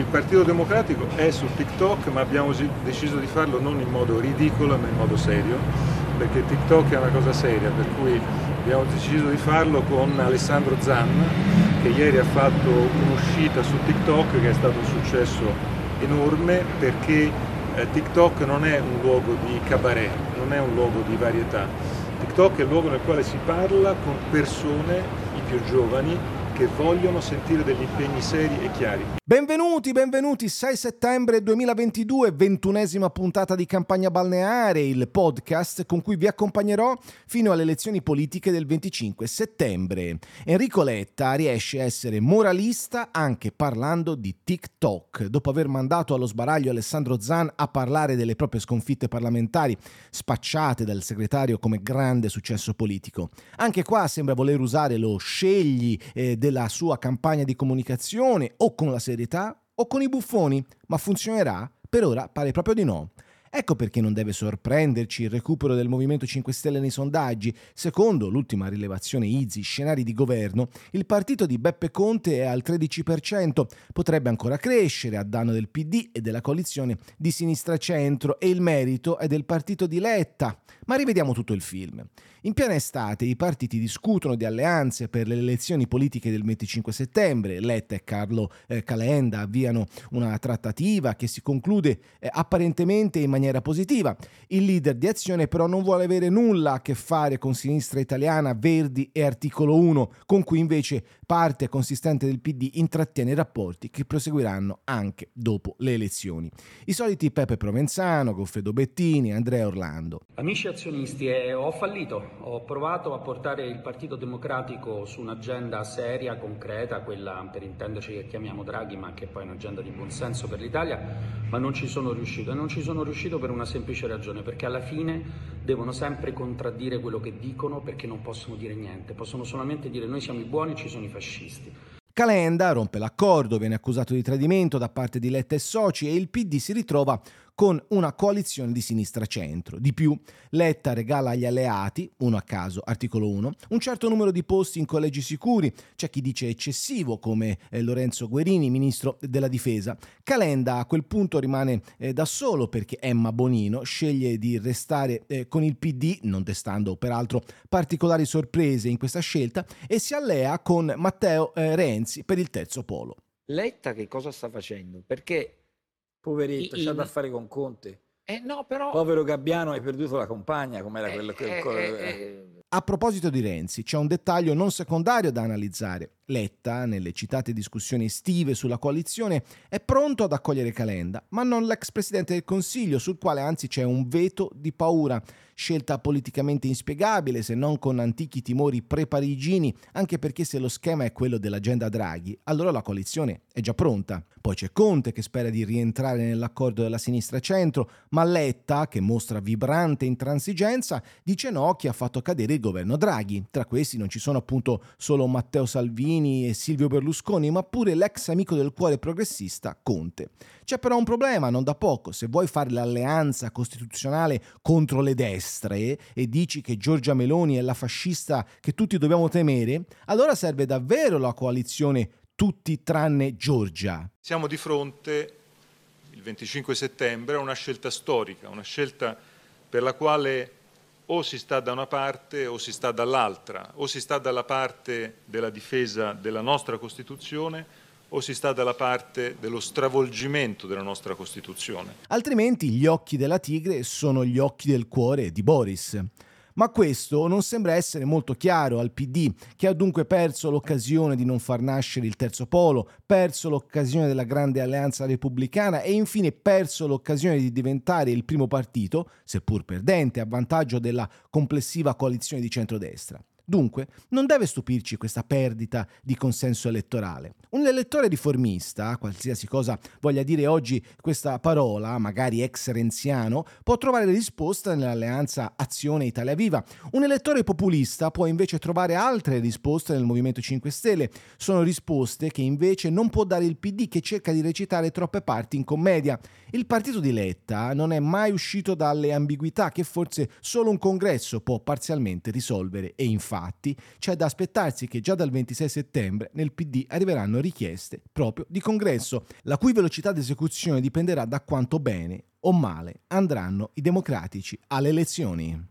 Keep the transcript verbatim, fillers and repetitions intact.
il Partito Democratico è su TikTok, ma abbiamo deciso di farlo non in modo ridicolo ma in modo serio, perché TikTok è una cosa seria, per cui abbiamo deciso di farlo con Alessandro Zan, che ieri ha fatto un'uscita su TikTok che è stato un successo enorme, perché TikTok non è un luogo di cabaret, non è un luogo di varietà. TikTok è il luogo nel quale si parla con persone, i più giovani, che vogliono sentire degli impegni seri e chiari. Benvenuti, benvenuti, sei settembre duemilaventidue, ventunesima puntata di Campagna Balneare, il podcast con cui vi accompagnerò fino alle elezioni politiche del venticinque settembre. Enrico Letta riesce a essere moralista anche parlando di TikTok. Dopo aver mandato allo sbaraglio Alessandro Zan a parlare delle proprie sconfitte parlamentari, spacciate dal segretario come grande successo politico, anche qua sembra voler usare lo scegli eh, del la sua campagna di comunicazione o con la serietà o con i buffoni, ma funzionerà? Per ora pare proprio di no. Ecco perché non deve sorprenderci il recupero del Movimento cinque Stelle nei sondaggi. Secondo l'ultima rilevazione I S I scenari di governo, il partito di Beppe Conte è al tredici per cento, potrebbe ancora crescere a danno del P D e della coalizione di sinistra-centro, e il merito è del partito di Letta. Ma rivediamo tutto il film. In piena estate i partiti discutono di alleanze per le elezioni politiche del venticinque settembre. Letta e Carlo eh, Calenda avviano una trattativa che si conclude eh, apparentemente in maniera maniera positiva. Il leader di Azione però non vuole avere nulla a che fare con Sinistra Italiana, Verdi e Articolo uno, con cui invece parte consistente del P D intrattiene rapporti che proseguiranno anche dopo le elezioni. I soliti Peppe Provenzano, Goffredo Bettini, Andrea Orlando. Amici azionisti, eh, ho fallito, ho provato a portare il Partito Democratico su un'agenda seria, concreta, quella per intenderci che chiamiamo Draghi, ma che è poi un'agenda di buonsenso per l'Italia, ma non ci sono riuscito e non ci sono riuscito per una semplice ragione, perché alla fine devono sempre contraddire quello che dicono, perché non possono dire niente, possono solamente dire noi siamo i buoni e ci sono i fascisti. Calenda rompe l'accordo, viene accusato di tradimento da parte di Letta e soci e il P D si ritrova con una coalizione di sinistra-centro. Di più, Letta regala agli alleati, uno a caso, Articolo uno, un certo numero di posti in collegi sicuri, c'è chi dice eccessivo, come eh, Lorenzo Guerini, ministro della Difesa. Calenda a quel punto rimane eh, da solo, perché Emma Bonino sceglie di restare eh, con il P D, non destando peraltro particolari sorprese in questa scelta, e si allea con Matteo eh, Renzi per il terzo polo. Letta che cosa sta facendo? Perché poveretto, c'ha da fare con Conte. Eh no, però... Povero Gabbiano, hai perduto la compagna, com'era eh, quello che... Eh, eh, a proposito di Renzi, c'è un dettaglio non secondario da analizzare. Letta, nelle citate discussioni estive sulla coalizione, è pronto ad accogliere Calenda, ma non l'ex presidente del Consiglio, sul quale anzi c'è un veto di paura. Scelta politicamente inspiegabile, se non con antichi timori pre-parigini, anche perché se lo schema è quello dell'agenda Draghi, allora la coalizione è già pronta. Poi c'è Conte che spera di rientrare nell'accordo della sinistra-centro, ma Letta, che mostra vibrante intransigenza, dice no a chi ha fatto cadere il governo Draghi. Tra questi non ci sono appunto solo Matteo Salvini e Silvio Berlusconi, ma pure l'ex amico del cuore progressista Conte. C'è però un problema, non da poco. Se vuoi fare l'alleanza costituzionale contro le destre e dici che Giorgia Meloni è la fascista che tutti dobbiamo temere, allora serve davvero la coalizione tutti tranne Giorgia. Siamo di fronte, il venticinque settembre, a una scelta storica, una scelta per la quale o si sta da una parte o si sta dall'altra, o si sta dalla parte della difesa della nostra Costituzione o si sta dalla parte dello stravolgimento della nostra Costituzione. Altrimenti gli occhi della tigre sono gli occhi del cuore di Boris. Ma questo non sembra essere molto chiaro al P D, che ha dunque perso l'occasione di non far nascere il terzo polo, perso l'occasione della grande alleanza repubblicana e infine perso l'occasione di diventare il primo partito, seppur perdente, a vantaggio della complessiva coalizione di centrodestra. Dunque, non deve stupirci questa perdita di consenso elettorale. Un elettore riformista, qualsiasi cosa voglia dire oggi questa parola, magari ex renziano, può trovare risposta nell'alleanza Azione Italia Viva. Un elettore populista può invece trovare altre risposte nel Movimento cinque Stelle. Sono risposte che invece non può dare il P D, che cerca di recitare troppe parti in commedia. Il partito di Letta non è mai uscito dalle ambiguità che forse solo un congresso può parzialmente risolvere e infatti Infatti c'è da aspettarsi che già dal ventisei settembre nel P D arriveranno richieste proprio di congresso, la cui velocità di esecuzione dipenderà da quanto bene o male andranno i democratici alle elezioni.